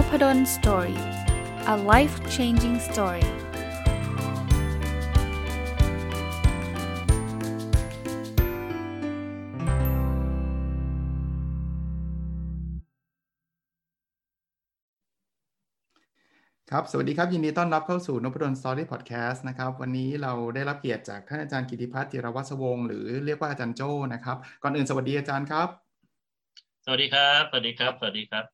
Nopadon Story. A life-changing story. ครับสวัสดีครับยินดีต้อนรับเข้าสู่ Nopadon Story Podcast นะครับวันนี้เราได้รับเกียรติจากท่านอาจารย์กิติพัฒน์จิรวัชวงศ์หรือเรียกว่าอาจารย์โจ้นะครับก่อนอื่นสวัสดีอาจารย์ครับสวัสดีครับสวัสดีครับสวัสดีครับ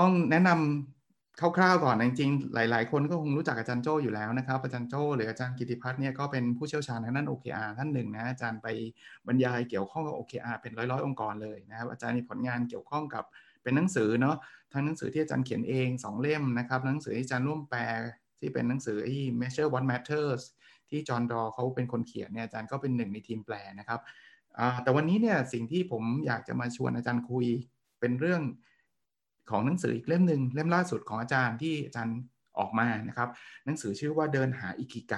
ต้องแนะนำคร่าวๆก่อนจริงๆหลายๆคนก็คงรู้จักอาจารย์โจ้อยู่แล้วนะครับอาจารย์โจ้หรืออาจารย์กิติพัฒน์เนี่ยก็เป็นผู้เชี่ยวชาญทางด้าน OKR ท่านหนึ่งนะอาจารย์ไปบรรยายเกี่ยวข้องกับ OKR เป็นร้อยๆองค์กรเลยนะครับอาจารย์มีผลงานเกี่ยวข้องกับเป็นหนังสือเนาะทั้งหนังสือที่อาจารย์เขียนเอง2เล่มนะครับหนังสือที่อาจารย์ร่วมแปลที่เป็นหนังสือ Measure What Matters ที่จอห์นดอเขาเป็นคนเขียนเนี่ยอาจารย์ก็เป็นหนึ่งในทีมแปลนะครับแต่วันนี้เนี่ยสิ่งที่ผมอยากจะมาชวนอาจารย์คุยเป็นเรื่องของหนังสืออีกเล่มนึงเล่มล่าสุดของอาจารย์ที่อาจารย์ออกมานะครับหนังสือชื่อว่าเดินหาอิคิไก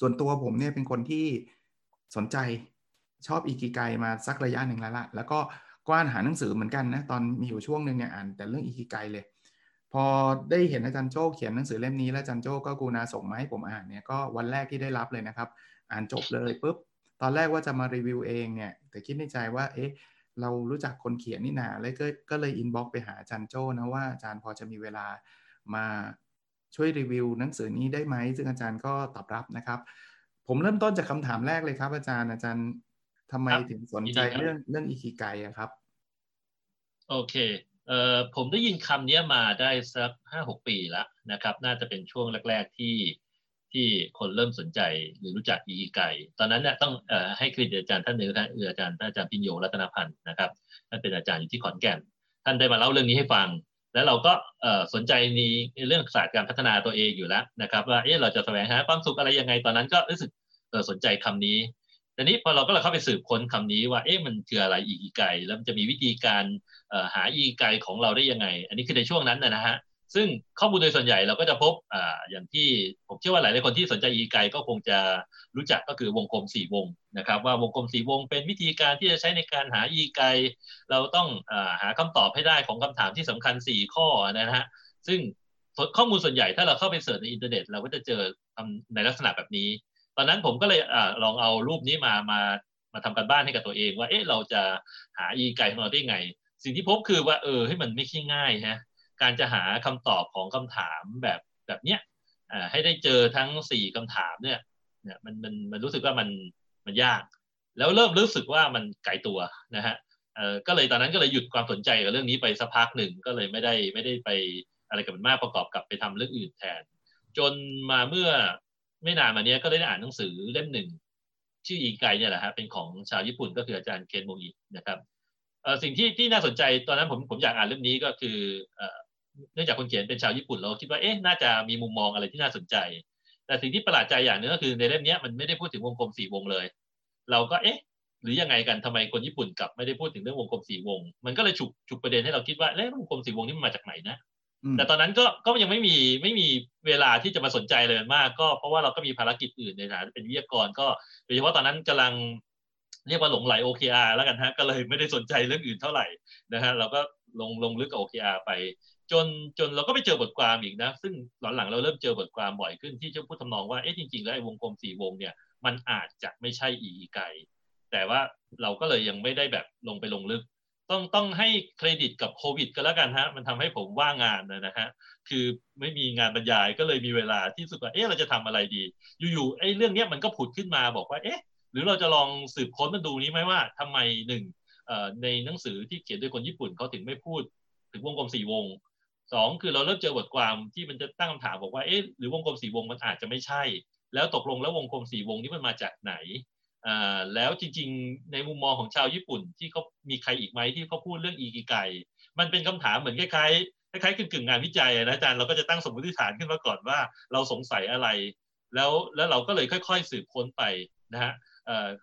ส่วนตัวผมเนี่ยเป็นคนที่สนใจชอบอิคิไกมาสักระยะนึงแล้วละแล้วก็กว้านหาหนังสือเหมือนกันนะตอนมีอยู่ช่วงนึงเนี่ยอ่านแต่เรื่องอิคิไกเลยพอได้เห็นอาจารย์โจ้เขียนหนังสือเล่มนี้แล้วอาจารย์โจ้ก็กรุณาส่งมาให้ผมอ่านเนี่ยก็วันแรกที่ได้รับเลยนะครับอ่านจบเลยปุ๊บตอนแรกว่าจะมารีวิวเองเนี่ยแต่คิดในใจว่าเอ๊ะเรารู้จักคนเขียนนี่นาเลยก็เลยอินบ็อกซ์ไปหาอาจารย์โจ้นะว่าอาจารย์พอจะมีเวลามาช่วยรีวิวหนังสือนี้ได้ไหมซึ่งอาจารย์ก็ตอบรับนะครับผมเริ่มต้นจากคำถามแรกเลยครับอาจารย์ทำไมถึงสนใจเรื่องอิคิไกอะครับโอเคผมได้ยินคำนี้มาได้สัก 5-6 ปีแล้วนะครับน่าจะเป็นช่วงแรกๆที่คนเริ่มสนใจหรือรู้จักอิคิไกตอนนั้นเนี่ยต้องให้เครดิตอาจารย์ท่านหนึ่งอาจารย์พิญโยรัตนพันธ์นะครับท่านเป็นอาจารย์อยู่ที่ขอนแก่นท่านได้มาเล่าเรื่องนี้ให้ฟังแล้วเราก็สนใจในเรื่องศาสตร์การพัฒนาตัวเองอยู่แล้วนะครับว่าเราจะแสวงหาความสุขอะไรยังไงตอนนั้นก็รู้สึกสนใจคำนี้แต่นี้พอเราก็เลยเข้าไปสืบค้นคำนี้ว่ามันคืออะไรอิคิไกแล้วมันจะมีวิธีการหาอิคิไกของเราได้ยังไงอันนี้คือในช่วงนั้นนะฮะซึ่งข้อมูลโดยส่วนใหญ่เราก็จะพบอย่างที่ผมเชื่อว่าหลายๆคนที่สนใจอิคิไกก็คงจะรู้จักก็คือวงกลม4วงนะครับว่าวงกลม4วงเป็นวิธีการที่จะใช้ในการหาอิคิไกเราต้องหาคำตอบให้ได้ของคำถามที่สำคัญ4ข้อนะฮะซึ่งข้อมูลส่วนใหญ่ถ้าเราเข้าไปเสิร์ชในอินเทอร์เน็ตเราก็จะเจอในลักษณะแบบนี้ตอนนั้นผมก็เลยลองเอารูปนี้มาทำการบ้านให้กับตัวเองว่าเราจะหาอิคิไกของเราได้ไงสิ่งที่พบคือว่าให้มันไม่ใช่ง่ายฮะการจะหาคำตอบของคำถามแบบเนี้ยให้ได้เจอทั้ง4คำถามเนี่ยมันรู้สึกว่ามันยากแล้วเริ่มรู้สึกว่ามันไกลตัวนะฮะก็เลยตอนนั้นก็เลยหยุดความสนใจกับเรื่องนี้ไปสักพักหนึ่งก็เลยไม่ได้ไปอะไรกับมันมากประกอบกับไปทำเรื่องอื่นแทนจนมาเมื่อไม่นานมานี้ก็ได้อ่านหนังสือเล่มหนึ่งชื่ออิคิไกเนี่ยแหละฮะเป็นของชาวญี่ปุ่นก็คืออาจารย์เคนโมอินะครับสิ่งที่น่าสนใจตอนนั้นผมอยากอ่านเล่มนี้ก็คือเนื่องจากคนเขียนเป็นชาวญี่ปุ่นเราคิดว่าน่าจะมีมุมมองอะไรที่น่าสนใจแต่สิ่งที่ประหลาดใจอย่างนึงก็คือในเล่มนี้มันไม่ได้พูดถึงวงกลม4วงเลยเราก็หรือยังไงกันทำไมคนญี่ปุ่นกลับไม่ได้พูดถึงเรื่องวงกลม4วงมันก็เลยฉุกประเด็นให้เราคิดว่าวงกลม4วงนี่มันมาจากไหนนะแต่ตอนนั้นก็ยังไม่มีเวลาที่จะมาสนใจเลยมากก็เพราะว่าเราก็มีภารกิจอื่นในฐานะเป็นวิทยากรก็โดยเฉพาะตอนนั้นกำลังเรียกว่าหลงไหล OKR แล้วกันฮะก็เลยไม่ได้สนใจเรื่องอื่นเท่าไหร่นะฮะเราก็ลงลึกกับ OKR ไปจนเราก็ไปเจอบทความอีกนะซึ่งหลังๆเราเริ่มเจอบทความบ่อยขึ้นที่จะพูดทำนองว่าจริงๆแล้วไอ้วงกลม4วงเนี่ยมันอาจจะไม่ใช่อิคิไกแต่ว่าเราก็เลยยังไม่ได้แบบลงลึกต้องให้เครดิตกับโควิดก็แล้วกันฮะมันทำให้ผมว่างงานนะฮะคือไม่มีงานบรรยายก็เลยมีเวลาที่สุดว่าเราจะทำอะไรดีอยู่ๆไอ้เรื่องเนี้ยมันก็ผุดขึ้นมาบอกว่าหรือเราจะลองสืบค้นมาดูนี้ไหมว่าทำไมในหนังสือที่เขียนโดยคนญี่ปุ่นเขาถึงไม่พูดถึงวงกลม4วง2คือเราเริ่มเจอบทความที่มันจะตั้งคำถามบอกว่าหรือวงกลม4วงมันอาจจะไม่ใช่แล้วตกลงแล้ววงกลม4วงนี้มันมาจากไหนแล้วจริงๆในมุมมองของชาวญี่ปุ่นที่เขามีใครอีกไหมที่เขาพูดเรื่องอิคิไกมันเป็นคำถามเหมือนคล้ายๆกึ่งงานวิจัยนะอาจารย์เราก็จะตั้งสมมติฐานขึ้นมาก่อนว่าเราสงสัยอะไรแล้วเราก็เลยค่อยๆสืบค้นไปนะฮะ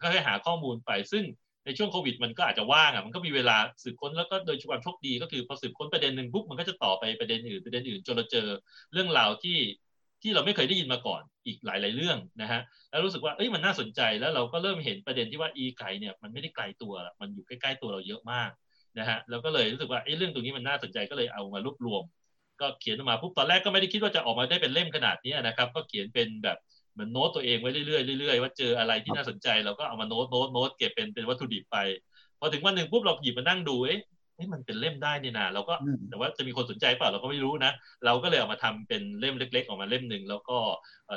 ก็ให้หาข้อมูลไปซึ่งในช่วงโควิดมันก็อาจจะว่างมันก็มีเวลาสืบค้นแล้วก็โดยความโชคดีก็คือพอสืบค้นประเด็นหนึ่งปุ๊บมันก็จะต่อไปประเด็นอื่นจนเราเจอเรื่องราวที่เราไม่เคยได้ยินมาก่อนอีกหลายๆเรื่องนะฮะแล้วรู้สึกว่ามันน่าสนใจแล้วเราก็เริ่มเห็นประเด็นที่ว่าอิคิไกเนี่ยมันไม่ได้ไกลตัวมันอยู่ใกล้ๆตัวเราเยอะมากนะฮะแล้วก็เลยรู้สึกว่าเรื่องตรงนี้มันน่าสนใจก็เลยเอามารวบรวม ก็เขียนออกมาปุ๊บตอนแรกก็ไม่ได้คิดว่าจะออกมาได้เป็นเล่มขนาดนี้นะครับก็เขียนเป็นแบบเหมือนโน้ตตัวเองไว้เรื่อยๆว่าเจออะไรที่น่าสนใจเราก็เอามาโน้ตเก็บเป็นวัตถุดิบไปพอถึงวันนึงปุ๊บเราหยิบมานั่งดูเอ๊ะมันเป็นเล่มได้นี่นะเราก็แต่ว่าจะมีคนสนใจเปล่าเราก็ไม่รู้นะเราก็เลยเอามาทำเป็นเล่มเล็กๆออกมาเล่มนึงแล้วก็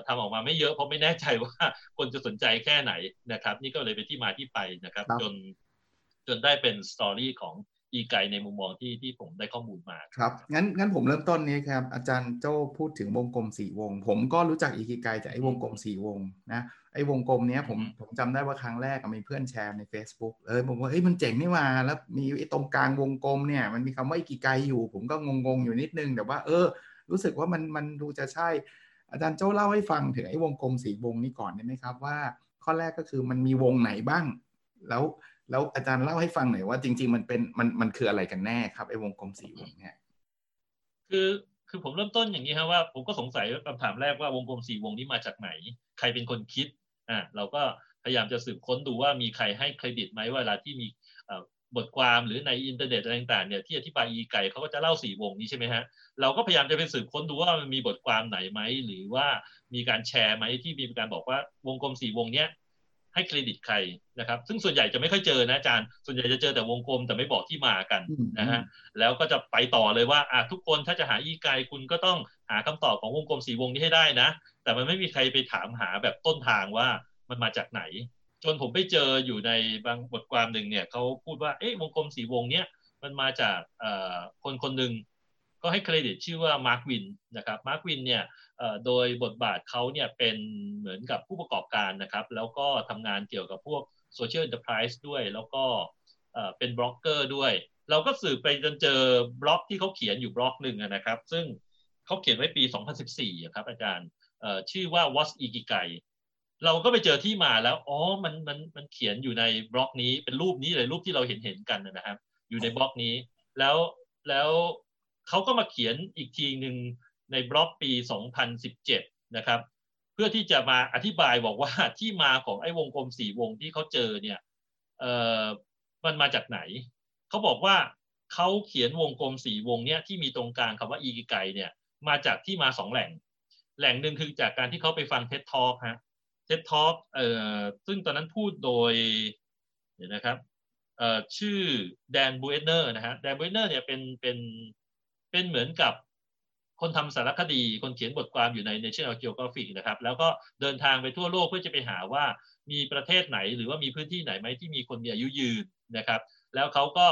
ทำออกมาไม่เยอะเพราะไม่แน่ใจว่าคนจะสนใจแค่ไหนนะครับนี่ก็เลยเป็นที่มาที่ไปนะครับจนได้เป็นสตอรี่ของอีไกในมุมมองที่ผมได้ข้อมูลมาครับงั้นผมเริ่มต้นนี้ครับอาจารย์โจ้พูดถึงวงกลม4วงผมก็รู้จักอีไกจากไอ้วงกลม4วงนะไอ้วงกลมเนี้ยผมจำได้ว่าครั้งแรกมีเพื่อนแชร์ใน Facebook ผมว่ามันเจ๋งนี่ว่าแล้วมีไอ้ตรงกลางวงกลมเนี่ยมันมีคำว่าอีไกอยู่ผมก็งงอยู่นิดนึงแต่ว่ารู้สึกว่ามันดูจะใช่อาจารย์โจ้เล่าให้ฟังถึงไอ้วงกลม4วงนี้ก่อนได้มั้ยครับว่าข้อแรกก็คือมันมีวงไหนบ้างแล้วอาจารย์เล่าให้ฟังหน่อยว่าจริงๆมันเป็นมันคืออะไรกันแน่ครับไอ้วงกลม4วงเนี่ยคือผมเริ่มต้นอย่างนี้ครับว่าผมก็สงสัยคำถามแรกว่าวงกลม4วงนี้มาจากไหนใครเป็นคนคิดเราก็พยายามจะสืบค้นดูว่ามีใครให้เครดิตไหมเวลาที่มีบทความหรือในอินเทอร์เน็ตอะไรต่างๆเนี่ยที่อธิบายอีไก่เขาก็จะเล่า4วงนี้ใช่ไหมฮะเราก็พยายามจะไปสืบค้นดูว่ามันมีบทความไหนไหมหรือว่ามีการแชร์ไหมที่มีการบอกว่าวงกลม4วงเนี้ยให้เครดิตใครนะครับซึ่งส่วนใหญ่จะไม่ค่อยเจอนะอาจารย์ส่วนใหญ่จะเจอแต่วงกลมแต่ไม่บอกที่มากันนะฮะแล้วก็จะไปต่อเลยว่าทุกคนถ้าจะหาอีไกคุณก็ต้องหาคำตอบของวงกลม4วงนี้ให้ได้นะแต่มันไม่มีใครไปถามหาแบบต้นทางว่ามันมาจากไหนจนผมไปเจออยู่ในบางบทความนึงเนี่ยเขาพูดว่าวงกลม4วงเนี้ยมันมาจากคนคนนึงก็ให้เครดิตชื่อว่ามาร์ควินนะครับมาร์ควินเนี่ยโดยบทบาทเขาเนี่ยเป็นเหมือนกับผู้ประกอบการนะครับแล้วก็ทำงานเกี่ยวกับพวกโซเชียลเอ็นเตอร์ไพรส์ด้วยแล้วก็เป็นบล็อกเกอร์ด้วยเราก็สืบไปจนเจอบล็อกที่เขาเขียนอยู่บล็อกนึงนะครับซึ่งเขาเขียนไว้ปี2014ครับอาจารย์ชื่อว่า What's Ikigai เราก็ไปเจอที่มาแล้วมันเขียนอยู่ในบล็อกนี้เป็นรูปนี้เลยรูปที่เราเห็นกันนะครับอยู่ในบล็อกนี้แล้วเขาก็มาเขียนอีกทีนึงในบล็อกปี2017นะครับเพื่อที่จะมาอธิบายบอกว่าที่มาของไอ้วงกลม4วงที่เขาเจอเนี่ยมันมาจากไหนเขาบอกว่าเขาเขียนวงกลม4วงเนี่ยที่มีตรงกลางคำว่าอีกิไกเนี่ยมาจากที่มา2แหล่งนึงคือจากการที่เขาไปฟัง TED Talk ฮะ TED Talk ซึ่งตอนนั้นพูดโดยเดี๋ยวนะครับชื่อแดนบูเอเนอร์นะฮะแดนบูเอเนอร์เนี่ยเป็นเหมือนกับคนทำสารคดีคนเขียนบทความอยู่ใน National Geographic นะครับแล้วก็เดินทางไปทั่วโลกเพื่อจะไปหาว่ามีประเทศไหนหรือว่ามีพื้นที่ไหนไหมที่มีคนมีอายุยืนนะครับแล้วเขาก็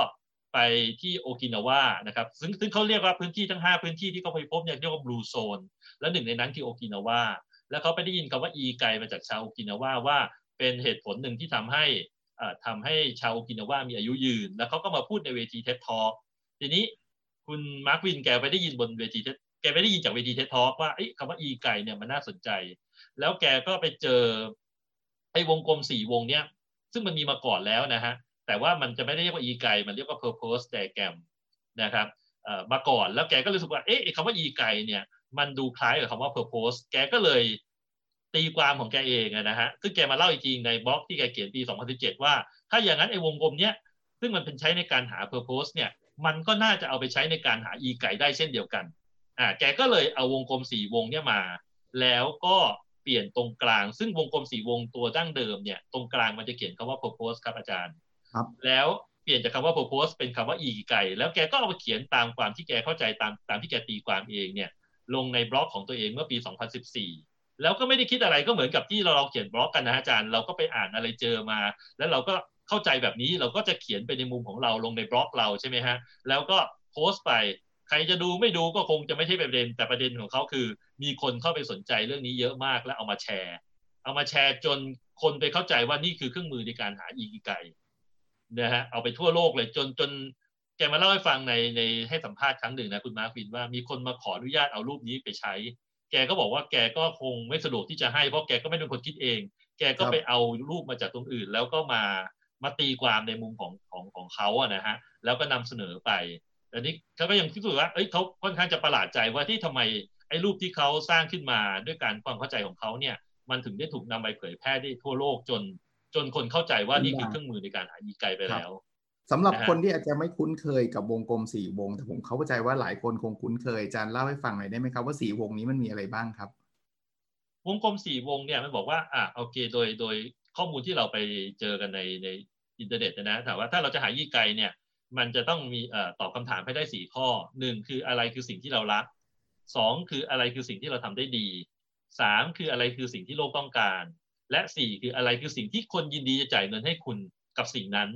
ไปที่โอกินาวานะครับซึ่งเขาเรียกว่าพื้นที่ทั้ง5พื้นที่ที่เขาไปพบเนี่ยเรียกว่า blue zone และหนึ่งในนั้นคือโอกินาวาแล้วเขาไปได้ยินคำว่าอีไกมาจากชาวโอกินาวาว่าเป็นเหตุผลหนึ่งที่ทำให้ชาวโอกินาวามีอายุยืนแล้วเขาก็มาพูดในเวที TED Talk ทีนี้คุณมาร์ควินแกไปได้ยินบนเวทีแกไปได้ยินจากเวที TED Talk ว่าคำว่าอีไก่เนี่ยมันน่าสนใจแล้วแกก็ไปเจอไอ้วงกลม4วงเนี่ยซึ่งมันมีมาก่อนแล้วนะฮะแต่ว่ามันจะไม่ได้เรียกว่าอีไก่มันเรียกว่า purpose diagram นะครับมาก่อนแล้วแกก็รู้สึกว่าคำว่าอีไก่เนี่ยมันดูคล้ายกับคำว่า purpose แกก็เลยตีความของแกเองนะฮะซึ่งแกมาเล่าอีกทีในบล็อกที่แกเขียนปี2017ว่าถ้าอย่างนั้นไอ้วงกลมเนี่ยซึ่งมันเป็นใช้ในการหา purpose เนี่ยมันก็น่าจะเอาไปใช้ในการหาอีไก่ได้เช่นเดียวกันแกก็เลยเอาวงกลม4วงเนี่ยมาแล้วก็เปลี่ยนตรงกลางซึ่งวงกลม4วงตัวดั้งเดิมเนี่ยตรงกลางมันจะเขียนคำว่า purpose ครับอาจารย์ครับแล้วเปลี่ยนจากคำว่า purpose เป็นคำว่าอีไก่แล้วแกก็เอามาเขียนตามความที่แกเข้าใจตามที่แกตีความเองเนี่ยลงในบล็อกของตัวเองเมื่อปี2014แล้วก็ไม่ได้คิดอะไรก็เหมือนกับที่เราเขียนบล็อกกันนะอาจารย์เราก็ไปอ่านอะไรเจอมาแล้วเราก็เข้าใจแบบนี้เราก็จะเขียนไปในมุมของเราลงในบล็อกเราใช่ไหมฮะแล้วก็โพสต์ไปใครจะดูไม่ดูก็คงจะไม่ใช่ประเด็นแต่ประเด็นของเขาคือมีคนเข้าไปสนใจเรื่องนี้เยอะมากและเอามาแชร์จนคนไปเข้าใจว่านี่คือเครื่องมือในการหาอีกิไกนะฮะเอาไปทั่วโลกเลยจนแกมาเล่าให้ฟังในให้สัมภาษณ์ครั้งหนึ่งนะคุณมาร์ควินว่ามีคนมาขออนุญาตเอารูปนี้ไปใช้แกก็บอกว่าแกก็คงไม่สะดวกที่จะให้เพราะแกก็ไม่เป็นคนคิดเองแกก็ไปเอารูปมาจากตรงอื่นแล้วก็มาตีความในมุมของเขาอะนะฮะแล้วก็นำเสนอไปแต่นี้เขาก็ยังคิดว่าเขาค่อนข้างจะประหลาดใจว่าที่ทำไมไอ้รูปที่เขาสร้างขึ้นมาด้วยการความเข้าใจของเขาเนี่ยมันถึงได้ถูกนำไปเผยแพร่ได้ทั่วโลกจนคนเข้าใจว่านี่คือเครื่องมือในการหาอีไกไปแล้ว สำหรับคนที่อาจจะไม่คุ้นเคยกับวงกลม4วงแต่ผมเข้าใจว่าหลายคนคงคุ้นเคยอาจารย์เล่าให้ฟังหน่อยได้ไหมครับว่า4วงนี้มันมีอะไรบ้างครับวงกลม4วงเนี่ยมันบอกว่าโอเคโดยข้อมูลที่เราไปเจอกันในอินเทอร์เน็ตนะถามว่าถ้าเราจะหายี่ไกลเนี่ยมันจะต้องมีตอบคำถามให้ได้4ข้อ1คืออะไรคือสิ่งที่เรารัก2คืออะไรคือสิ่งที่เราทำได้ดี3คืออะไรคือสิ่งที่โลกต้องการและ4คืออะไรคือสิ่งที่คนยินดีจะจ่ายเงินให้คุณกับสิ่งนั้น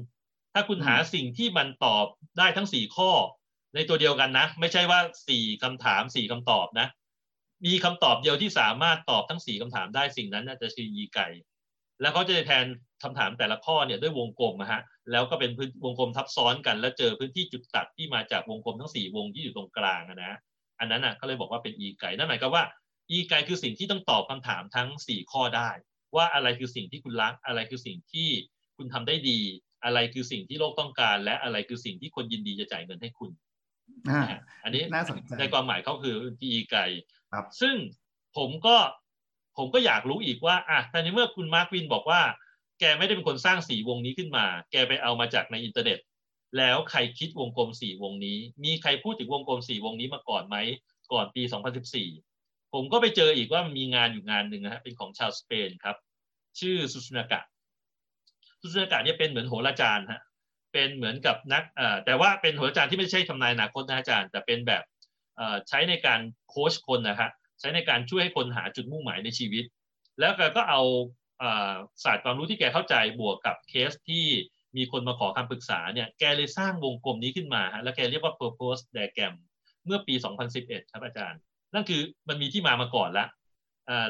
ถ้าคุณหาสิ่งที่มันตอบได้ทั้ง4ข้อในตัวเดียวกันนะไม่ใช่ว่า4คำถาม4คำตอบนะมีคำตอบเดียวที่สามารถตอบทั้ง4คำถามได้สิ่งนั้นน่าจะชื่อยีไก่แล้วเขาจะแทนคำถามแต่ละข้อเนี่ยด้วยวงกลมนะฮะแล้วก็เป็นวงกลมทับซ้อนกันแล้วเจอพื้นที่จุดตัดที่มาจากวงกลมทั้ง4วงที่อยู่ตรงกลางนะอันนั้นน่ะเขาเลยบอกว่าเป็นยีไก่นั่นหมายความว่ายีไก่คือสิ่งที่ต้องตอบคำถามทั้ง4ข้อได้ว่าอะไรคือสิ่งที่คุณรักอะไรคือสิ่งที่คุณทำได้ดีอะไรคือสิ่งที่โลกต้องการและอะไรคือสิ่งที่คนยินดีจะจ่ายเงินให้คุณอันนี้น่าสนใจในความหมายเขาคือยีไก่ซึ่งผมก็อยากรู้อีกว่าแต่ในเมื่อคุณมาร์ควินบอกว่าแกไม่ได้เป็นคนสร้าง4วงนี้ขึ้นมาแกไปเอามาจากในอินเทอร์เน็ตแล้วใครคิดวงกลม4วงนี้มีใครพูดถึงวงกลม4วงนี้มาก่อนไหมก่อนปี2014ผมก็ไปเจออีกว่ามันมีงานอยู่งานนึงนะฮะเป็นของชาวสเปนครับชื่อซุสนากะซุสนากะเนี่ยเป็นเหมือนโหราจารย์ฮะเป็นเหมือนกับนักแต่ว่าเป็นโหราจารย์ที่ไม่ใช่ทำนายอนาคตนะอาจารย์แต่เป็นแบบใช้ในการโค้ชคนนะฮะใช้ในการช่วยให้คนหาจุดมุ่งหมายในชีวิตแล้วแกก็เอาศาสตร์ความรู้ที่แกเข้าใจบวกกับเคสที่มีคนมาขอคำปรึกษาเนี่ยแกเลยสร้างวงกลมนี้ขึ้นมาแล้วแกเรียกว่า purpose diagram เมื่อปี2011ครับอาจารย์นั่นคือมันมีที่มาก่อนละ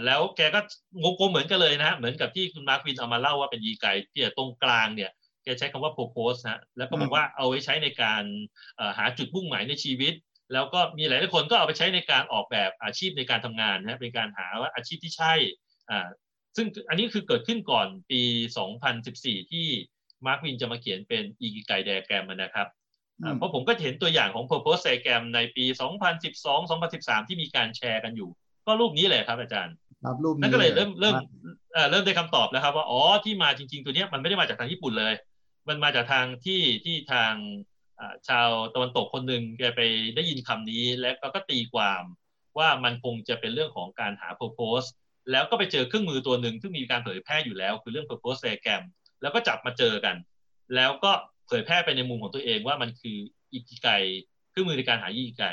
แล้วแกก็วงกลมเหมือนกันเลยนะเหมือนกับที่คุณมาร์ควินเอามาเล่าว่าเป็นยีไก่ที่ตรงกลางเนี่ยแกใช้คำว่า purpose นะแล้วก็บอกว่าเอาไว้ใช้ในการหาจุดมุ่งหมายในชีวิตแล้วก็มีหลายคนก็เอาไปใช้ในการออกแบบอาชีพในการทำงานนะเป็นการหาว่าอาชีพที่ใช่ซึ่งอันนี้คือเกิดขึ้นก่อนปี2014ที่มาร์ควินจะมาเขียนเป็นอีกิไกไดอะแกรมนะครับเพราะผมก็เห็นตัวอย่างของ Purpose Diagram ในปี2012 2013ที่มีการแชร์กันอยู่ก็รูปนี้แหละครับอาจารย์ครับรูปนี้นั่นก็เลยเริ่มได้คำตอบแล้วครับว่าอ๋อที่มาจริงๆตัวเนี้ยมันไม่ได้มาจากทางญี่ปุ่นเลยมันมาจากทางที่ทางชาวตะวันตกคนหนึ่งแกไปได้ยินคำนี้แล้วก็ตีความว่ามันคงจะเป็นเรื่องของการหา Purposeแล้วก็ไปเจอเครื่องมือตัวหนึ่งซึ่งมีการเผยแพร่อยู่แล้วคือเรื่อง Purpose Diagram แล้วก็จับมาเจอกันแล้วก็เผยแพร่ไปในมุมของตัวเองว่ามันคืออิกิไกเครื่องมือในการหาอิกิไก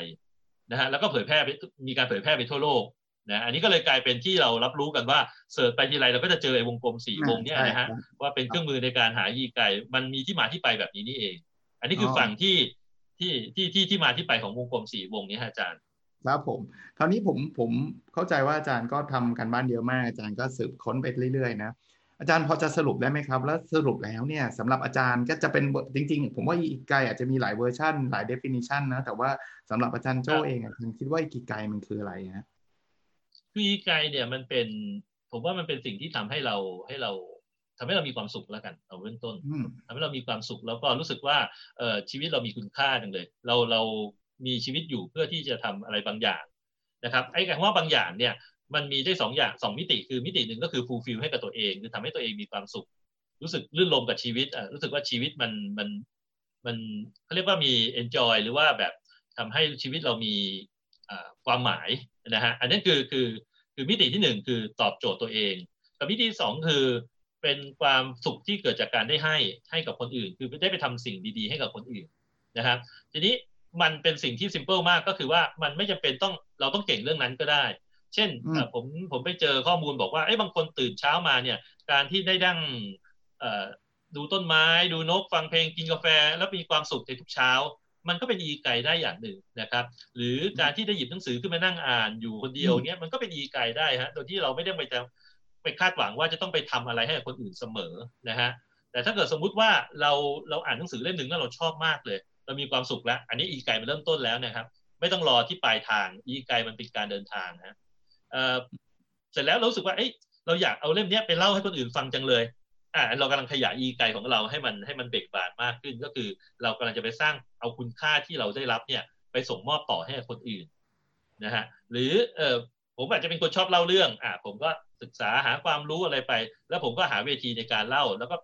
นะฮะแล้วก็เผยแพร่มีการเผยแพร่ไปทั่วโลกนะอันนี้ก็เลยกลายเป็นที่เรารับรู้กันว่าเสิร์ชไปทีไรเราก็จะเจอไอ้วงกลม4วงเนี่ยนะฮะว่าเป็นเครื่องมือในการหาอิกิไกมันมีที่มาที่ไปแบบนี้นี่เองอันนี้คือฝั่งที่มาที่ไปของวงกลม4วงนี้อาจารย์ครับผมคราวนี้ผมเข้าใจว่าอาจารย์ก็ทำกันบ้านเยอะมากอาจารย์ก็สืบค้นไปเรื่อยๆนะอาจารย์พอจะสรุปได้ไหมครับแล้วสรุปแล้วเนี่ยสำหรับอาจารย์ก็จะเป็นจริงๆผมว่าอิกิไกอาจจะมีหลายเวอร์ชันหลาย definition นะแต่ว่าสำหรับอาจารย์โจ้เองคุณคิดว่าอิกิไกมันคืออะไรฮะคืออิกิไกเนี่ยมันเป็นผมว่ามันเป็นสิ่งที่ทำให้เรามีความสุขแล้วกันเอาเบื้องต้นทำให้เรามีความสุขแล้วก็รู้สึกว่าชีวิตเรามีคุณค่าจังเลยเรามีชีวิตอยู่เพื่อที่จะทำอะไรบางอย่างนะครับไอ้คำว่าบางอย่างเนี่ยมันมีได้2อย่าง2มิติคือมิติหนึ่งก็คือ fulfill ให้กับตัวเองคือทำให้ตัวเองมีความสุขรู้สึกลื่นลมกับชีวิตรู้สึกว่าชีวิตมันเขาเรียกว่ามี enjoy หรือว่าแบบทำให้ชีวิตเรามีความหมายนะฮะอันนั้นคือมิติที่หนึ่งคือตอบโจทย์ตัวเองกับมิติที่สองคือเป็นความสุขที่เกิดจากการได้ให้กับคนอื่นคือได้ไปทำสิ่งดีๆให้กับคนอื่นนะครับทีนี้มันเป็นสิ่งที่ simple มากก็คือว่ามันไม่จำเป็นต้องเราต้องเก่งเรื่องนั้นก็ได้เช่นผมไปเจอข้อมูลบอกว่าบางคนตื่นเช้ามาเนี่ยการที่ได้ดั่งดูต้นไม้ดูนกฟังเพลงกินกาแฟแล้วมีความสุขในทุกเช้ามันก็เป็นอีไก่ได้อย่างหนึ่งนะครับหรือการที่ได้หยิบหนังสือขึ้นมานั่งอ่านอยู่คนเดียวเนี่ยมันก็เป็นอีไก่ได้ฮะโดยที่เราไม่ได้ไปคาดหวังว่าจะต้องไปทำอะไรให้คนอื่นเสมอนะฮะแต่ถ้าเกิดสมมติว่าเราอ่านหนังสือเล่มนึงแล้วเราชอบมากเลยเรามีความสุขแล้วอันนี้อีไกมันเริ่มต้นแล้วนะครับไม่ต้องรอที่ปลายทางอีไกมันเป็นการเดินทางนะเสร็จแล้วเรารู้สึกว่าเราอยากเอาเล่มนี้ไปเล่าให้คนอื่นฟังจังเลยเรากำลังขยายอีไกของเราให้มันเบ่งบานมากขึ้นก็คือเรากำลังจะไปสร้างเอาคุณค่าที่เราได้รับเนี่ยไปส่งมอบต่อให้คนอื่นนะฮะหรือผมอาจจะเป็นคนชอบเล่าเรื่องผมก็ศึกษาหาความรู้อะไรไปแล้วผมก็หาเวทีในการเล่าแล้วก็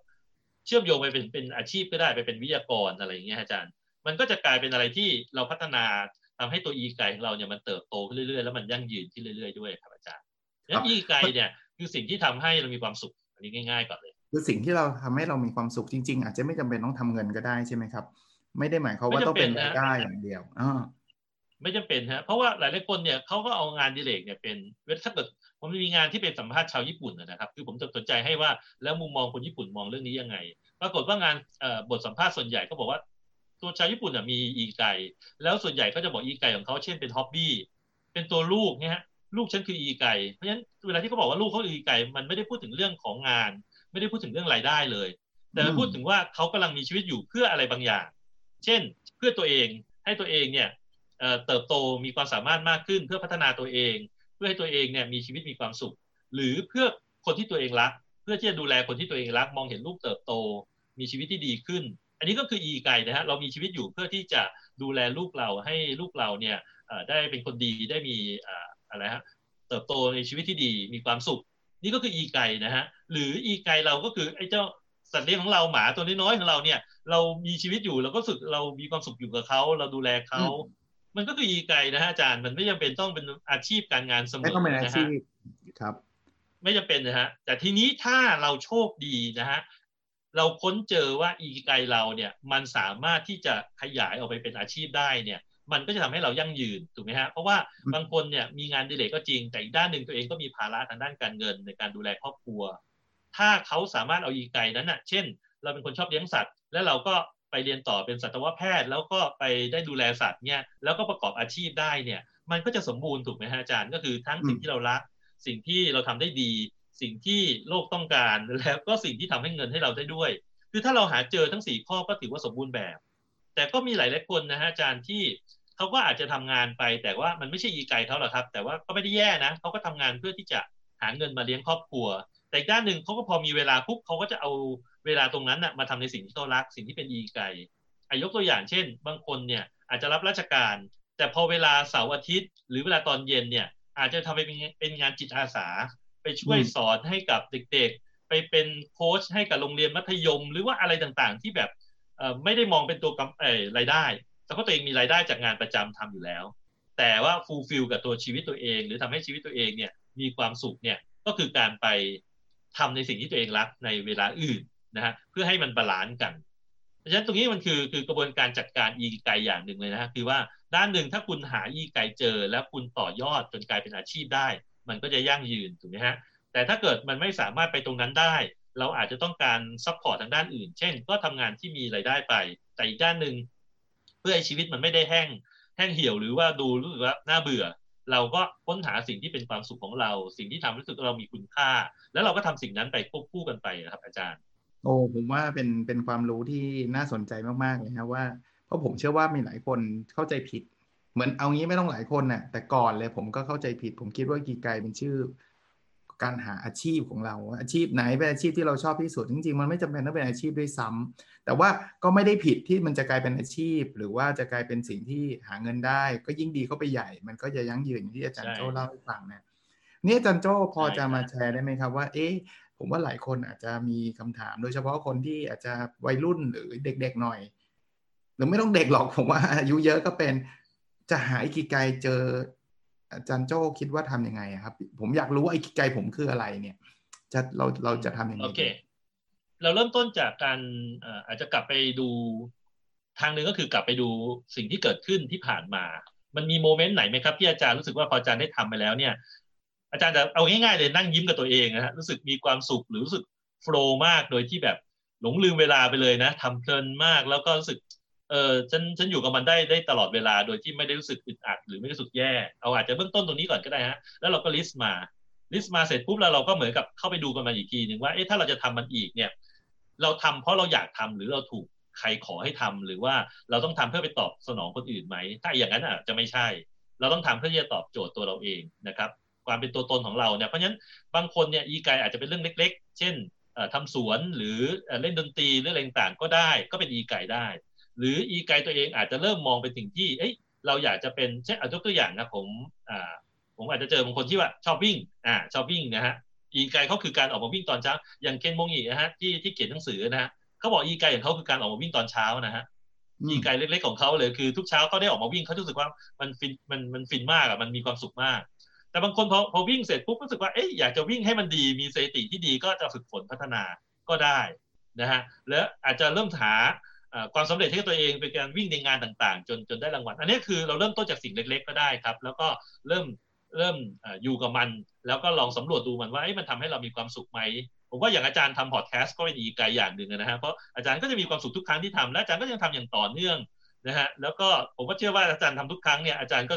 เชื่อมโยงไปเป็นอาชีพก็ได้ไปเป็นวิทยากรอะไรอย่างเงี้ยอาจารย์มันก็จะกลายเป็นอะไรที่เราพัฒนาทำให้ตัว e-guide ของเราเนี่ยมันเติบโตขึ้นเรื่อยๆแล้วมันยั่งยืนขึ้นเรื่อยๆด้วยครับอาจารย์แล้ว e-guide เนี่ยคือสิ่งที่ทำให้เรามีความสุขอันนี้ง่ายๆก่อนเลยคือสิ่งที่เราทำให้เรามีความสุขจริงๆอาจจะไม่จำเป็นต้องทำเงินก็ได้ใช่ไหมครับไม่ได้หมายความว่าต้องเป็นรายได้อย่างเดียวไม่จำเป็นฮะเพราะว่าหลายๆคนเนี่ยเขาก็เอางานอดิเรกเนี่ยเป็นถ้าเกิดผมมีงานที่เป็นสัมภาษณ์ชาวญี่ปุ่นนะครับคือผมจะสนใจให้ว่าแล้วมุมมองคนญี่ปุ่นมองเรื่องนี้ยังไงปรากฏว่างานบทสัมภาษณ์ส่วนใหญ่ก็บอกว่าตัวชาวญี่ปุ่นน่ะมีอีไกแล้วส่วนใหญ่เขาจะบอกอีไกของเขาเช่นเป็นฮ็อบบี้เป็นตัวลูกเนี่ยฮะลูกฉันคืออีไกเพราะฉะนั้นเวลาที่เขาบอกว่าลูกเขาอีไกมันไม่ได้พูดถึงเรื่องของงานไม่ได้พูดถึงเรื่องรายได้เลยแต่พูดถึงว่าเขากำลังมีชีวิตอยู่เพื่ออะไรบางอย่างเช่นเพื่อตัวเองให้ตัวเองเนี่ยเติบโตมีความสามารถมากขึ้นเพื่อพัฒนาตัวเองเพื่อให้ตัวเองเนี่ยมีชีวิตมีความสุขหรือเพื่อคนที่ตัวเองรักเพื่อที่จะดูแลคนที่ตัวเองรักมองเห็นลูกเติบโตมีชีวิตที่ดีขึ้นอันนี้ก็คืออีไกนะฮะเรามีชีวิตอยู่เพื่อที่จะดูแลลูกเราให้ลูกเราเนี่ยได้เป็นคนดีได้มีอะไรฮะเติบโตในชีวิตที่ดีมีความสุขนี่ก็คืออีไกนะฮะหรืออีไกเราก็คือไอ้เจ้าสัตว์เลี้ยงของเราหมาตัวน้อยๆของเราเนี่ยเรามีชีวิตอยู่เราก็รู้สึกเรามีความสุขอยู่กับเขาเราดูแลเขามันก็คืออีไกนะฮะอาจารย์มันไม่จำเป็นต้องเป็นอาชีพการงานเสมอไม่ต้องเป็นอาชีพครับไม่จำเป็นนะฮะแต่ทีนี้ถ้าเราโชคดีนะฮะเราค้นเจอว่าอีไกเราเนี่ยมันสามารถที่จะขยายออกไปเป็นอาชีพได้เนี่ยมันก็จะทำให้เรายั่งยืนถูกไหมฮะเพราะว่าบางคนเนี่ยมีงานอดิเรกก็จริงแต่อีกด้านหนึ่งตัวเองก็มีภาระทางด้านการเงินในการดูแลครอบครัวถ้าเขาสามารถเอาอีไกนั้นน่ะเช่นเราเป็นคนชอบเลี้ยงสัตว์แล้วเราก็ไปเรียนต่อเป็นสัตวแพทย์แล้วก็ไปได้ดูแลสัตว์เนี่ยแล้วก็ประกอบอาชีพได้เนี่ยมันก็จะสมบูรณ์ถูกไหมฮะอาจารย์ก็คือทั้งสิ่งที่เรารักสิ่งที่เราทำได้ดีสิ่งที่โลกต้องการแล้วก็สิ่งที่ทำให้เงินให้เราได้ด้วยคือถ้าเราหาเจอทั้ง4ข้อก็ถือว่าสมบูรณ์แบบแต่ก็มีหลายๆคนนะฮะอาจารย์ที่เขาก็อาจจะทำงานไปแต่ว่ามันไม่ใช่อีไกเขาหรอกครับแต่ว่าก็ไม่ได้แย่นะเขาก็ทำงานเพื่อที่จะหาเงินมาเลี้ยงครอบครัวแต่อีกด้านหนึ่งเขาก็พอมีเวลาปุ๊บเขาก็จะเอาเวลาตรงนั้นน่ะมาทำในสิ่งที่เขารักสิ่งที่เป็นอีไกยกตัวอย่างเช่นบางคนเนี่ยอาจจะรับราชการแต่พอเวลาเสาร์อาทิตย์หรือเวลาตอนเย็นเนี่ยอาจจะทำเป็นงานจิตอาสาไปช่วยสอนให้กับเด็กๆไปเป็นโค้ชให้กับโรงเรียนมัธยมหรือว่าอะไรต่างๆที่แบบไม่ได้มองเป็นตัวรายได้แต่ก็ตัวเองมีรายได้จากงานประจำทำอยู่แล้วแต่ว่าฟูลฟิลกับตัวชีวิตตัวเองหรือทำให้ชีวิตตัวเองเนี่ยมีความสุขเนี่ยก็คือการไปทำในสิ่งที่ตัวเองรักในเวลาอื่นนะฮะเพื่อให้มันบาลานซ์กันเพราะฉะนั้นตรงนี้มันคือกระบวนการจัดการอีไกอย่างหนึ่งเลยนะฮะคือว่าด้านหนึ่งถ้าคุณหาอีไกเจอแล้วคุณต่อยอดจนกลายเป็นอาชีพได้มันก็จะยั่งยืนถูกไหมฮะแต่ถ้าเกิดมันไม่สามารถไปตรงนั้นได้เราอาจจะต้องการซัพพอร์ตทางด้านอื่นเช่นก็ทำงานที่มีรายได้ไปแต่อีกด้านนึงเพื่อให้ชีวิตมันไม่ได้แห้งเหี่ยวหรือว่าดูรู้สึกว่าน่าเบื่อเราก็ค้นหาสิ่งที่เป็นความสุขของเราสิ่งที่ทำรู้สึกเรามีคุณค่าแล้วเราก็ทำสิ่งนั้นไปควบคู่กันไปนะครับอาจารย์โอ้ผมว่าเป็นความรู้ที่น่าสนใจมากๆเลยครับว่าเพราะผมเชื่อว่ามีหลายคนเข้าใจผิดเหมือนเอางี้ไม่ต้องหลายคนน่ะแต่ก่อนเลยผมก็เข้าใจผิดผมคิดว่าอีไกเป็นชื่อการหาอาชีพของเราอาชีพไหนเป็นอาชีพที่เราชอบที่สุดจริงๆมันไม่จำเป็นต้องเป็นอาชีพด้วยซ้ำแต่ว่าก็ไม่ได้ผิดที่มันจะกลายเป็นอาชีพหรือว่าจะกลายเป็นสิ่งที่หาเงินได้ก็ยิ่งดีเข้าไปใหญ่มันก็จะยั่งยืนที่อาจารย์โจ้เล่าให้ฟังเนี่ยนี่อาจารย์โจ้พอจะมาแชร์ได้ไหมครับว่าเอ๊ะผมว่าหลายคนอาจจะมีคำถามโดยเฉพาะคนที่อาจจะวัยรุ่นหรือเด็กๆหน่อยหรือไม่ต้องเด็กหรอกผมว่าอายุเยอะก็เป็นจะหาอิคิไกเจออาจารย์โจ้คิดว่าทำยังไงครับผมอยากรู้ว่าอิคิไกผมคืออะไรเนี่ยจะเราจะทำยังไงโอเคเราเริ่มต้นจากการอาจจะกลับไปดูทางนึงก็คือกลับไปดูสิ่งที่เกิดขึ้นที่ผ่านมามันมีโมเมนต์ไหนไหมครับที่อาจารย์รู้สึกว่าพออาจารย์ได้ทำไปแล้วเนี่ยอาจารย์จะเอาง่ายๆเลยนั่งยิ้มกับตัวเองนะฮะรู้สึกมีความสุขหรือรู้สึกโฟลว์มากโดยที่แบบหลงลืมเวลาไปเลยนะทำเพลินมากแล้วก็รู้สึกฉันอยู่กับมันได้ตลอดเวลาโดยที่ไม่ได้รู้สึกอึดอัดหรือไม่รู้สึกแย่เอาอาจจะเบื้องต้นตรงนี้ก่อนก็ได้ฮะแล้วเราก็ลิสต์มาเสร็จปุ๊บแล้วเราก็เหมือนกับเข้าไปดูกันมาอีกทีนึงว่าเอ๊ะถ้าเราจะทำมันอีกเนี่ยเราทำเพราะเราอยากทำหรือเราถูกใครขอให้ทำหรือว่าเราต้องทำเพื่อไปตอบสนองคนอื่นไหมถ้าอย่างนั้นอาจจะไม่ใช่เราต้องทำเพื่อที่จะตอบโจทย์ตัวเราเองนะครับความเป็นตัวตนของเราเนี่ยเพราะฉะนั้นบางคนเนี่ยอีไกอาจจะเป็นเรื่องเล็กๆเช่นทำสวนหรือเล่นดนตรีหรืออะไรต่างๆก็ได้ก็เป็นอีไกได้หรืออีไกตัวเองอาจจะเริ่มมองเป็นสิ่งที่เราอยากจะเป็นเช่นยกตัวอย่างนะผมอาจจะเจอบางคนที่ว่าชอบวิ่งชอบวิ่งนะฮะอีไกเขาคือการออกมาวิ่งตอนเช้าอย่างเคนโมงินะฮะที่เขียนหนังสือนะ เขาบอกอีไกของเขาคือการออกมาวิ่งตอนเช้านะฮะอีไกเล็กๆของเขาเลยคือทุกเช้าเขาได้ออกมาวิ่งเขารู้สึกว่ามันฟินมากอ่ะมันมีความสุขมากแต่บางคนพอวิ่งเสร็จปุ๊บรู้สึกว่าเอ๊ะอยากจะวิ่งให้มันดีมีสถิติที่ดีก็จะฝึกฝนพัฒนาก็ได้นะฮะแล้วอาจจะเริ่มหาความสำเร็จให้ตัวเองเป็นการวิ่งในงานต่างๆจนได้รางวัลอันนี้คือเราเริ่มต้นจากสิ่งเล็กๆก็ได้ครับแล้วก็เริ่มอยู่กับมันแล้วก็ลองสำรวจดูมันว่ามันทำให้เรามีความสุขไหมผมว่าอย่างอาจารย์ทำพอดแคสต์ก็เป็นอีกอย่างหนึ่งนะฮะเพราะอาจารย์ก็จะมีความสุขทุกครั้งที่ทำและอาจารย์ก็ยังทำอย่างต่อเนื่องนะฮะแล้วก็ผมก็เชื่อว่าอาจารย์ทำทุกครั้งเนี่ยอาจารย์ก็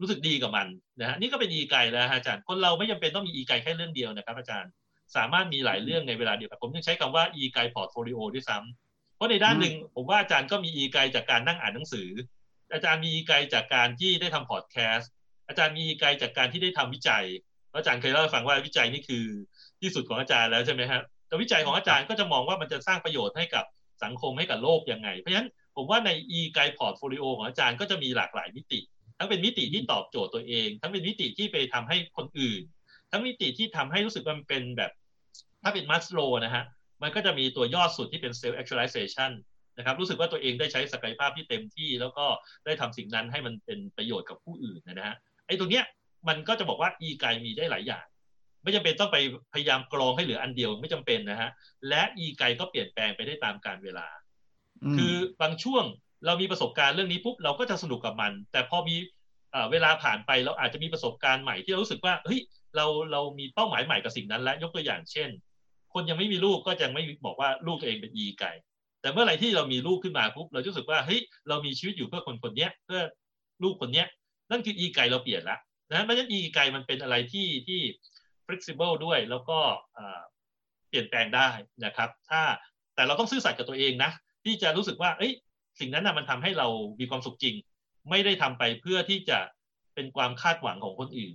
รู้สึกดีกับมันนะฮะนี่ก็เป็นอีกแล้วอาจารย์คนเราไม่จำเป็นต้องมีอีกแค่เรื่องเดียวนะครับอาจารย์สามารถมีหลายเรื่องในเวลาเดียวกันผมยังใช้คำว่าอีกพอร์ตโฟลิโอด้วยซ้ำเพราะในด้านหนึ่งผมว่าอาจารย์ก็มีอีกจากการนั่งอ่านหนังสืออาจารย์มีอีกจากการที่ได้ทำพอดแคสต์อาจารย์มีอีกจากการที่ได้ทำวิจัยอาจารย์เคยเล่าให้ฟังว่าวิจัยนี่คือที่สุดของอาจารย์แล้วใช่ไหมครับแต่วิจัยของอาจารย์ก็จะมองว่ามันจะสร้างประโยชน์ให้กับสังคมให้กับโลกยังไงเพราะฉะนั้นผมว่าใน e-guide portfolio ของอาจารย์ก็จะมีหลากหลายมิติทั้งเป็นมิติที่ตอบโจทย์ตัวเองทั้งเป็นมิติที่ไปทำให้คนอื่นทั้งมิติที่ทำให้รู้สึกว่ามันเป็นแบบถ้าเป็น Maslow นะฮะมันก็จะมีตัวยอดสุดที่เป็น self actualization นะครับรู้สึกว่าตัวเองได้ใช้ศักยภาพที่เต็มที่แล้วก็ได้ทำสิ่งนั้นให้มันเป็นประโยชน์กับผู้อื่นนะฮะไอ้ตรงเนี้ยมันก็จะบอกว่า e-guide มีได้หลายอย่างไม่จำเป็นต้องไปพยายามกรองให้เหลืออันเดียวไม่จำเป็นนะฮะและอีไกก็เปลี่ยนแปลงไปได้ตามกาลเวลาคือบางช่วงเรามีประสบการณ์เรื่องนี้ปุ๊บเราก็จะสนุกกับมันแต่พอมีเวลาผ่านไปเราอาจจะมีประสบการณ์ใหม่ที่เรารู้สึกว่าเฮ้ยเรามีเป้าหมายใหม่กับสิ่งนั้นและยกตัวอย่างเช่นคนยังไม่มีลูกก็ยังไม่บอกว่าลูกตัวเองเป็นอีไกแต่เมื่อไหร่ที่เรามีลูกขึ้นมาปุ๊บเรารู้สึกว่าเฮ้ยเรามีชีวิตอยู่เพื่อคนคนนี้เพื่อลูกคนนี้นั่นคืออีไกเราเปลี่ยนละนะเพราะฉะนั้นอีไกมันเป็นอะไรที่flexible ด้วยแล้วก็เปลี่ยนแปลงได้นะครับถ้าแต่เราต้องซื่อสัตย์กับตัวเองนะที่จะรู้สึกว่าสิ่งนั้นนะมันทำให้เรามีความสุขจริงไม่ได้ทำไปเพื่อที่จะเป็นความคาดหวังของคนอื่น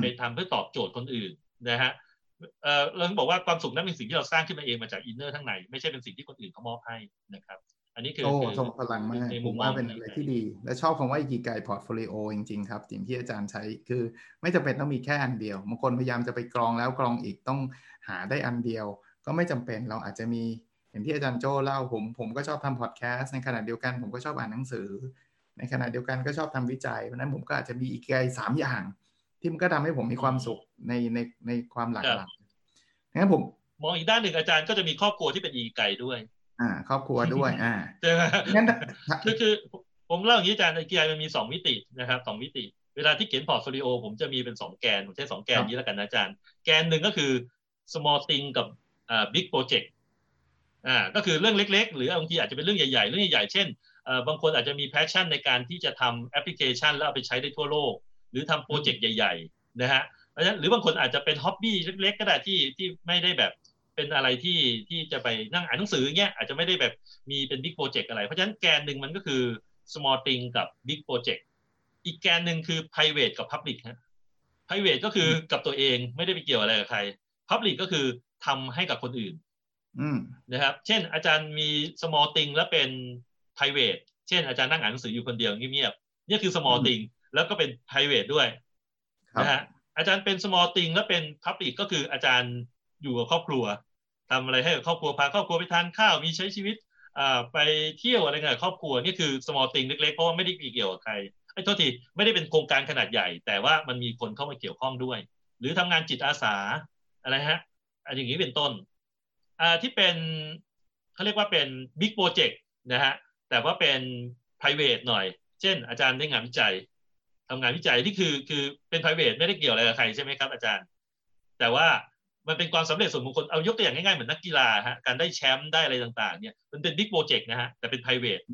ไปทำเพื่อตอบโจทย์คนอื่นนะฮะเราต้องบอกว่าความสุขนั้นเป็นสิ่งที่เราสร้างขึ้นมาเองมาจากอินเนอร์ข้างในไม่ใช่เป็นสิ่งที่คนอื่นเขามอบให้นะครับอันนี้คือทรงพลังมากผมว่าเป็นอะไรที่ดีและชอบคำว่าอิกิไกพอร์ตโฟลิโอจริงๆครับสิ่งที่อาจารย์ใช้คือไม่จำเป็นต้องมีแค่อันเดียวบางคนพยายามจะไปกรองแล้วกรองอีกต้องหาได้อันเดียวก็ไม่จำเป็นเราอาจจะมีอย่างที่อาจารย์โจ้เล่าผมก็ชอบทำพอดแคสต์ในขณะเดียวกันผมก็ชอบอ่านหนังสือในขณะเดียวกันก็ชอบทำวิจัยเพราะนั้นผมก็อาจจะมีอิกิไก3อย่างที่มันก็ทำให้ผมมีความสุขในความหลากหลายงั้นผมมองอีกด้านหนึ่งอาจารย์ก็จะมีครอบครัวที่เป็นอิกิไกด้วยครอบครัวด้วยใช่ไหมคือผมเล่าอย่างนี้อาจารย์ไอเกียมันมี2มิตินะครับ2มิติเวลาที่เขียนพอร์ตโฟลิโอผมจะมีเป็น2แกนผมใช้2แกนนี้แล้วกันนะอาจารย์แกนหนึ่งก็คือ small thing กับbig project ก็คือเรื่องเล็กๆหรือบางทีอาจจะเป็นเรื่องใหญ่ๆเรื่องใหญ่ๆเช่นบางคนอาจจะมี passion ในการที่จะทำแอปพลิเคชันแล้วเอาไปใช้ได้ทั่วโลกหรือทำโปรเจกต์ใหญ่ๆนะฮะหรือบางคนอาจจะเป็น hobby เล็กๆก็ได้ที่ไม่ได้แบบเป็นอะไรที่จะไปนั่งอ่านหนังสืออย่างเงี้ยอาจจะไม่ได้แบบมีเป็นบิ๊กโปรเจกต์อะไรเพราะฉะนั้นแกนหนึ่งมันก็คือ small thing กับ big project อีกแกนหนึ่งคือ private กับ public ฮะ private ก็คือกับตัวเองไม่ได้ไปเกี่ยวอะไรกับใคร public ก็คือทำให้กับคนอื่นนะครับเช่นอาจารย์มี small thing แล้วเป็น private เช่นอาจารย์นั่งอ่านหนังสืออยู่คนเดียวเงียบๆนี่คือ small thing แล้วก็เป็น private ด้วยนะฮะอาจารย์เป็น small thing แล้วเป็น public ก็คืออาจารย์อยู่กับครอบครัวทำอะไรให้กับครอบครัวพาครอบครัวไปทานข้าวมีใช้ชีวิตไปเที่ยวอะไรเงี้ยครอบครัวนี่คือ small thing เล็กๆเพราะว่าไม่ได้เกี่ยวกับใครไม่ได้เป็นโครงการขนาดใหญ่แต่ว่ามันมีคนเข้ามาเกี่ยวข้องด้วยหรือทำงานจิตอาสาอะไรฮะอย่างนี้เป็นต้นที่เป็นเขาเรียกว่าเป็น big project นะฮะแต่ว่าเป็น private หน่อยเช่นอาจารย์ได้งานวิจัยทำงานวิจัยที่คือเป็น private ไม่ได้เกี่ยวอะไรกับใครใช่ไหมครับอาจารย์แต่ว่ามันเป็นความสำเร็จส่วนบุคคลเอายกตัวอย่างง่ายๆเหมือนนักกีฬาฮะการได้แชมป์ได้อะไรต่างๆเนี่ยมันเป็นบิ๊กโปรเจกต์นะฮะแต่เป็น private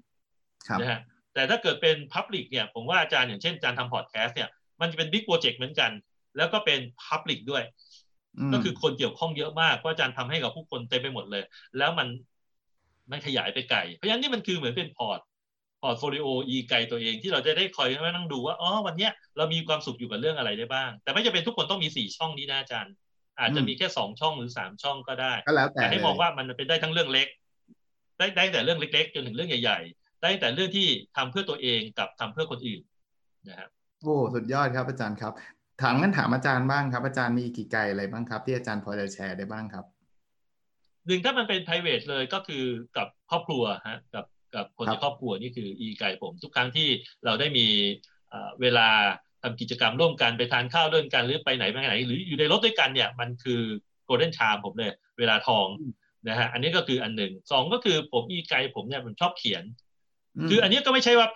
นะฮะแต่ถ้าเกิดเป็น public เนี่ยผมว่าอาจารย์อย่างเช่นอาจารย์ทำพอดแคสต์เนี่ยมันจะเป็นบิ๊กโปรเจกต์เหมือนกันแล้วก็เป็น public ด้วยก็คือคนเกี่ยวข้องเยอะมากเพราะอาจารย์ทำให้กับผู้คนเต็มไปหมดเลยแล้วมันขยายไปไกลเพราะฉะนั้นนี่มันคือเหมือนเป็นพอร์ตโฟลิโออีไกตัวเองที่เราจะได้คอยมานั่งดูว่าอ๋อวันเนี้ยเรามีความสุขอยู่กับเรื่องอะไรได้บ้างแต่ไม่จำเป็นทุกคนต้องมี4ช่องนี้นะอาจารย์อาจจะมีแค่2ช่องหรือ3ช่องก็ได้แต่ให้มองว่ามันเป็นได้ทั้งเรื่องเล็กได้แต่เรื่องเล็กๆจนถึงเรื่องใหญ่ๆได้แต่เรื่องที่ทำเพื่อตัวเองกับทำเพื่อคนอื่นนะครับโอ้สุดยอดครับอาจารย์ครับถามอาจารย์บ้างครับอาจารย์มีกี่ไกลอะไรบ้างครับที่อาจารย์พอจะแชร์ได้บ้างครับ หนึ่งถ้ามันเป็น private เลยก็คือกับครอบครัวฮะกับคนในครอบครัวนี่คืออีไก่ผมทุกครั้งที่เราได้มีเวลาทำกิจกรรมร่วมกันไปทานข้าวด้วยกันหรือไปไหนมาไหนหรืออยู่ในรถด้วยกันเนี่ยมันคือ golden charm ผมเลยเวลาทองนะฮะอันนี้ก็คืออันหนึ่งสองก็คือผมอีไก่ผมเนี่ยมันชอบเขียนคืออันนี้ก็ไม่ใช่ว่า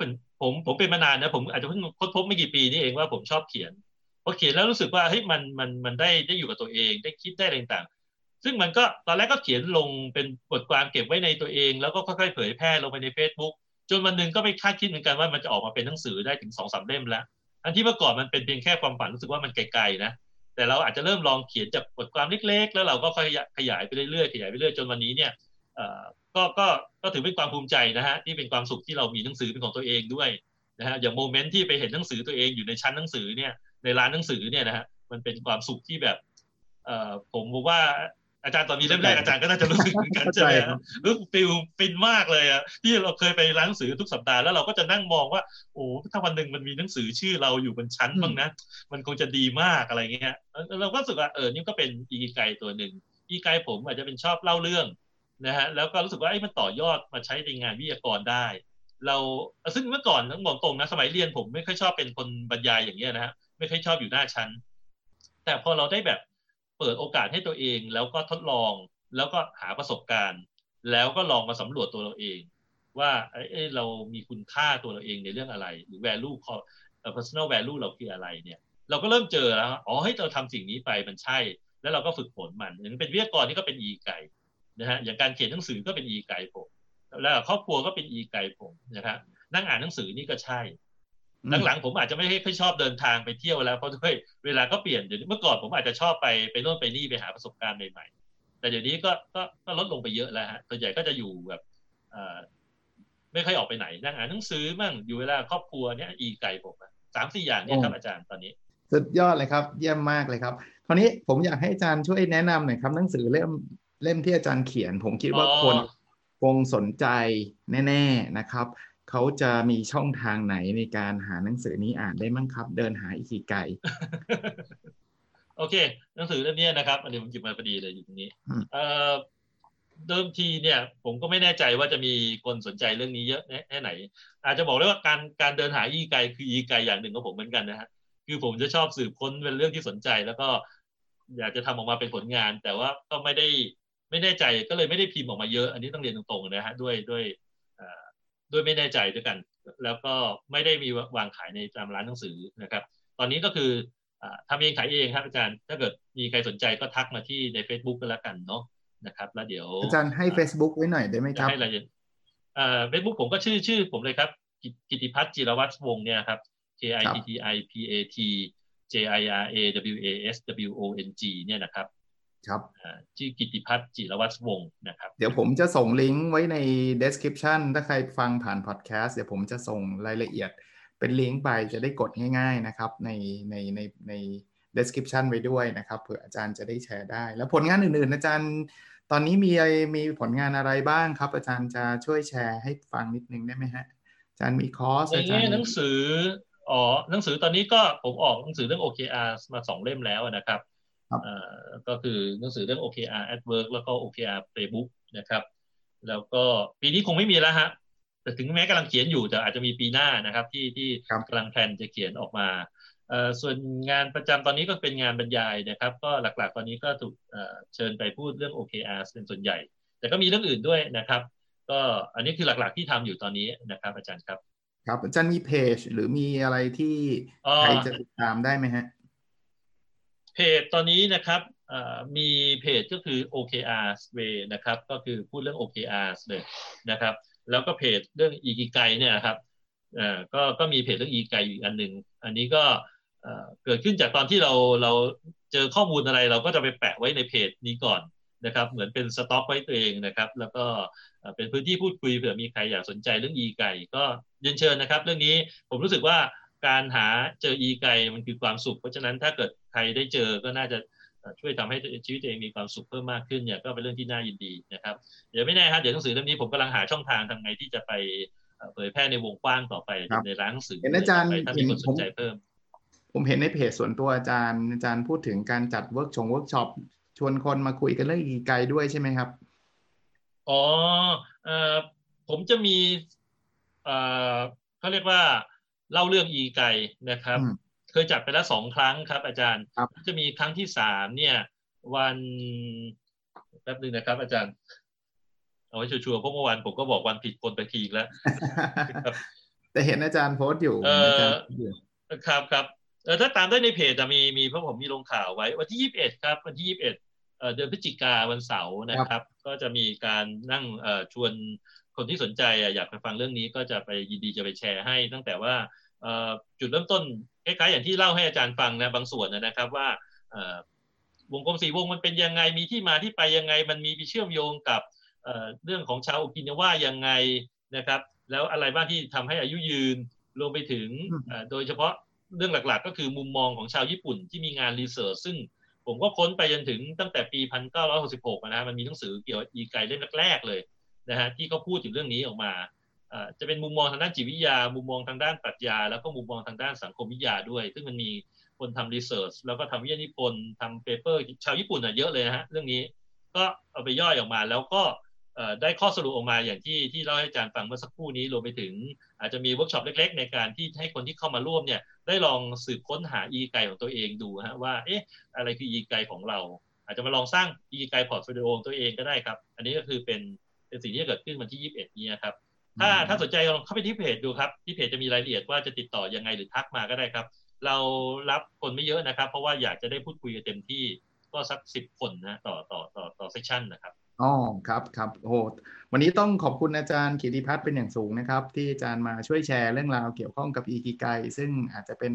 ผมเป็นมานานนะผมอาจจะเพิ่งค้นพบไม่กี่ปีนี่เองว่าผมชอบเขียนพอเขียนแล้วรู้สึกว่าเฮ้ยมันได้อยู่กับตัวเองได้คิดได้อะไรต่างซึ่งมันก็ตอนแรกก็เขียนลงเป็นบทความเก็บไว้ในตัวเองแล้วก็ค่อยๆเผยแพร่ลงไปใน Facebook จนวันนึงก็ไม่คาดคิดเหมือนกันว่ามันจะออกมาเป็นหนังสือได้ถึง 2-3 เล่มแล้วอันที่เมื่อก่อนมันเป็นเพียงแค่ความฝันรู้สึกว่ามันไกลๆนะแต่เราอาจจะเริ่มลองเขียนจากบทความเล็กๆแล้วเราก็ขยายไปเรื่อยๆขยายไปเรื่อยจนวันนี้เนี่ยก็ถือเป็นความภูมิใจนะฮะที่เป็นความสุขที่เรามีหนังสือเป็นของตัวเองด้วยนะฮะอย่างโมเมนต์ที่ไปเห็นหนังสือตัวเองอยู่ในชั้นหนังสือเนี่ยในร้านหนังสือเนี่ยนะฮะมันเป็นความสุขที่แบบผมบอกว่าอาจารย์ตอนมีเล่มแรกอาจารย์ก็น่าจะรู้สึกเหมือนกันใช่ไหมรู้สึกฟินมากเลยอ่ะที่เราเคยไปร้านหนังสือทุกสัปดาห์แล้วเราก็จะนั่งมองว่าโอ้ถ้าวันนึงมันมีหนังสือชื่อเราอยู่บนชั้นบ้างนะมันคงจะดีมากอะไรเงี้ยเราก็รู้สึกว่านี่ก็เป็นอีไกตัวนึงอีไกผมอาจจะเป็นชอบเล่าเรื่องนะฮะแล้วก็รู้สึกว่ามันต่อยอดมาใช้ในงานวิทยากรได้เราซึ่งเมื่อก่อนต้องบอกตรงนะสมัยเรียนผมไม่ค่อยชอบเป็นคนบรรยายอย่างเงี้ยนะฮะไม่ค่อยชอบอยู่หน้าชั้นแต่พอเราได้แบบเปิดโอกาสให้ตัวเองแล้วก็ทดลองแล้วก็หาประสบการณ์แล้วก็ลองมาสำรวจตัวเราเองว่าเรามีคุณค่าตัวเราเองในเรื่องอะไรหรือ value personal value เราคืออะไรเนี่ยเราก็เริ่มเจอแล้วอ๋อให้เราทำสิ่งนี้ไปมันใช่แล้วเราก็ฝึกฝนมันอย่างเป็นวิทยากรนี่ก็เป็นอีไก่นะฮะอย่างการเขียนหนังสือก็เป็นอีไก่ผมแล้วครอบครัวก็เป็นอีไก่ผมนะครับนั่งอ่านหนังสือนี่ก็ใช่หลังๆผมอาจจะไม่ค่อยชอบเดินทางไปเที่ยวแล้วเพราะด้วยเวลาก็เปลี่ยนเดี๋ยวเมื่อก่อนผมอาจจะชอบไปโน่นไปนี่ไปหาประสบการณ์ใหม่ๆแต่เดี๋ยวนี้ก็ลดลงไปเยอะแล้วฮะส่วนใหญ่ก็จะอยู่แบบไม่ค่อยออกไปไหนนั่งอ่านหนังสือมั่งอยู่เวลาครอบครัวเนี้ยอีไก่ผม 3-4 อย่างเนี่ยครับอาจารย์ตอนนี้สุดยอดเลยครับเยี่ยมมากเลยครับคราวนี้ผมอยากให้อาจารย์ช่วยแนะนำหน่อยครับหนังสือเล่มที่อาจารย์เขียนผมคิดว่าคนคงสนใจแน่ๆนะครับเขาจะมีช่องทางไหนในการหาหนังสือนี้อ่านได้มั้งครับเดินหาอิคิไก โอเคหนังสือเล่มนี้นะครับอันนี้ผมหยิบมาพอดีเลยอยู่ตรงนี้เดิมทีเนี่ยผมก็ไม่แน่ใจว่าจะมีคนสนใจเรื่องนี้เยอะแค่ไหนอาจจะบอกได้ว่าการเดินหาอิคิไกคืออิคิไกอย่างหนึ่งของผมเหมือนกันนะฮะคือผมจะชอบสืบค้นเป็นเรื่องที่สนใจแล้วก็อยากจะทำออกมาเป็นผลงานแต่ว่าก็ไม่แน่ใจก็เลยไม่ได้พิมพ์ออกมาเยอะอันนี้ต้องเรียนตรงๆนะฮะด้วยไม่แน่ใจด้วยกันแล้วก็ไม่ได้มีวางขายในตามร้านหนังสือนะครับตอนนี้ก็คือทำเองขายเองครับอาจารย์ถ้าเกิดมีใครสนใจก็ทักมาที่ใน Facebook ก็แล้วกันเนาะนะครับแล้วเดี๋ยวอาจารย์ให้ Facebook ไว้หน่อยได้ไหมครับให้รายละเอียดFacebook ผมก็ชื่อผมเลยครับกิติพัฒน์จิรวัฒน์วงศ์เนี่ยครับ KITTIPATJIRAWASWONG เนี่ยนะครับครับชื่อกิติพัฒน์จิรวัฒน์วงศ์นะครับเดี๋ยวผมจะส่งลิงก์ไว้ใน description ถ้าใครฟังผ่าน podcast เดี๋ยวผมจะส่งรายละเอียดเป็นลิงก์ไปจะได้กดง่ายๆนะครับใน description ไว้ด้วยนะครับเผื่ออาจารย์จะได้แชร์ได้แล้วผลงานอื่นๆอาจารย์ตอนนี้มีผลงานอะไรบ้างครับอาจารย์จะช่วยแชร์ให้ฟังนิดนึงได้ไหมฮะอาจารย์มีคอร์สอาจารย์หนังสือหนังสือตอนนี้ก็ผมออกหนังสือเรื่อง OKR มา2เล่มแล้วนะครับก็คือหนังสือเรื่อง OKR at Work แล้วก็ OKR Playbook นะครับแล้วก็ปีนี้คงไม่มีแล้วฮะแต่ถึงแม้กำลังเขียนอยู่แต่อาจจะมีปีหน้านะครับที่กำลังแพลนจะเขียนออกมาส่วนงานประจำตอนนี้ก็เป็นงานบรรยายนะครับก็หลักๆตอนนี้ก็ถูกเชิญไปพูดเรื่อง OKR เป็นส่วนใหญ่แต่ก็มีเรื่องอื่นด้วยนะครับก็อันนี้คือหลักๆที่ทำอยู่ตอนนี้นะครับอาจารย์ครับครับอาจารย์มีเพจหรือมีอะไรที่ใครจะติดตามได้ไหมฮะเพจตอนนี้นะครับมีเพจก็คือ OKR Way นะครับก็คือพูดเรื่อง OKR เลยนะครับแล้วก็เพจเรื่อง Ikigai เนี่ยนะครับก็มีเพจเรื่อง Ikigai อีกอันนึงอันนี้ก็เกิดขึ้นจากตอนที่เราเจอข้อมูลอะไรเราก็จะไปแปะไว้ในเพจนี้ก่อนนะครับเหมือนเป็นสต็อกไว้ตัวเองนะครับแล้วก็เป็นพื้นที่พูดคุยเผื่อมีใครอยากสนใจเรื่อง Ikigai ก็ยินเชิญนะครับเรื่องนี้ผมรู้สึกว่าการหาเจออีไก่มันคือความสุขเพราะฉะนั้นถ้าเกิดใครได้เจอก็น่าจะช่วยทำให้ชีวิตตัวเองมีความสุขเพิ่มมากขึ้นเนี่ยก็เป็นเรื่องที่น่ายินดีนะครับเดี๋ยวไม่แน่ครับเดี๋ยวหนังสือเล่มนี้ผมกำลังหาช่องทางทำไงที่จะไปเผยแพร่ในวงกว้างต่อไปในร้านหนังสือถ้ามีคนสนใจเพิ่มผมเห็นในเพจส่วนตัวอาจารย์พูดถึงการจัดเวิร์กช็อปชวนคนมาคุยกันเรื่องอีไก่ด้วยใช่ไหมครับ ผมจะมีเขาเรียกว่าเล่าเรื่องอีไก่นะครับเคยจัดไปแล้ว2ครั้งครับอาจารย์จะมีครั้งที่3เนี่ยวันแป๊บนึงนะครับอาจารย์เอาไว้ชัวร์ๆเพราะเมื่อวานผมก็บอกวันผิดคนไปทีอีกแล้วแต่เห็นอาจารย์โพสต์อยู่ครับครับถ้าตามได้ในเพจจะมีเพราะผมมีลงข่าวไว้วันที่21ครับวันที่21เดือนพฤศจิกายนวันเสาร์นะครับก็จะมีการนั่งชวนคนที่สนใจอยากไปฟังเรื่องนี้ก็จะไปยินดีจะไปแชร์ให้ตั้งแต่ว่าจุดเริ่มต้นคล้ายๆอย่างที่เล่าให้อาจารย์ฟังนะบางส่วนนะครับว่าวงกลม4วงมันเป็นยังไงมีที่มาที่ไปยังไงมันมีไปเชื่อมโยงกับเรื่องของชาวโอกินาวายังไงนะครับแล้วอะไรบ้างที่ทำให้อายุยืนรวมไปถึงโดยเฉพาะเรื่องหลักๆก็คือมุมมองของชาวญี่ปุ่นที่มีงานรีเสิร์ชซึ่งผมก็ค้นไปจนถึงตั้งแต่ปี1966นะมันมีหนังสือเกี่ยวกับอีไกเล่มแรกๆเลยนะฮะที่เขาพูดถึงเรื่องนี้ออกมาจะเป็นมุมมองทางด้านจิตวิทยามุมมองทางด้านปรัชญาแล้วก็มุมมองทางด้านสังคมวิทยาด้วยซึ่งมันมีคนทำรีเสิร์ชแล้วก็ทำวิทยานิพนธ์ทำเปเปอร์ชาวญี่ปุ่นเยอะเลยนะฮะเรื่องนี้ก็เอาไปย่อยออกมาแล้วก็ได้ข้อสรุปออกมาอย่างที่เล่าให้อาจารย์ฟังเมื่อสักครู่นี้รวมไปถึงอาจจะมีเวิร์กช็อปเล็กๆในการที่ให้คนที่เข้ามาร่วมเนี่ยได้ลองสืบค้นหาอีไกของตัวเองดูฮะว่าเอ๊ะอะไรคืออีไกของเราอาจจะมาลองสร้างอีไกพอร์ตโฟลิโอของตัวเองก็ได้ครับอันนี้ก็คือเป็นสิ่งที่เกิดขึ้นวันที่21นี้ครับถ้าสนใจลองเข้าไปที่เพจดูครับที่เพจจะมีรายละเอียดว่าจะติดต่อยังไงหรือทักมาก็ได้ครับเรารับคนไม่เยอะนะครับเพราะว่าอยากจะได้พูดคุยกันเต็มที่ก็สัก10คนนะต่อเซสชั่นนะครับอ๋อครับครับโอ้วันนี้ต้องขอบคุณอาจารย์กิติพัฒน์เป็นอย่างสูงนะครับที่อาจารย์มาช่วยแชร์เรื่องราวเกี่ยวข้องกับอิคิไกซึ่งอาจจะเป็น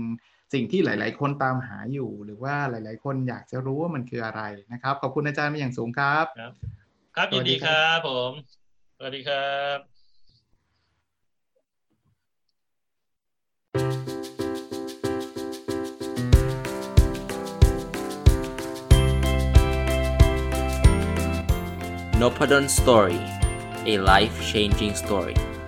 สิ่งที่หลายๆคนตามหาอยู่หรือว่าหลายๆคนอยากจะรู้ว่ามันคืออะไรนะครับขอบคุณอาจารย์เป็นอย่างสูงครับครับยินดีครับผมสวัสดีครับNopadon Story, a life-changing story.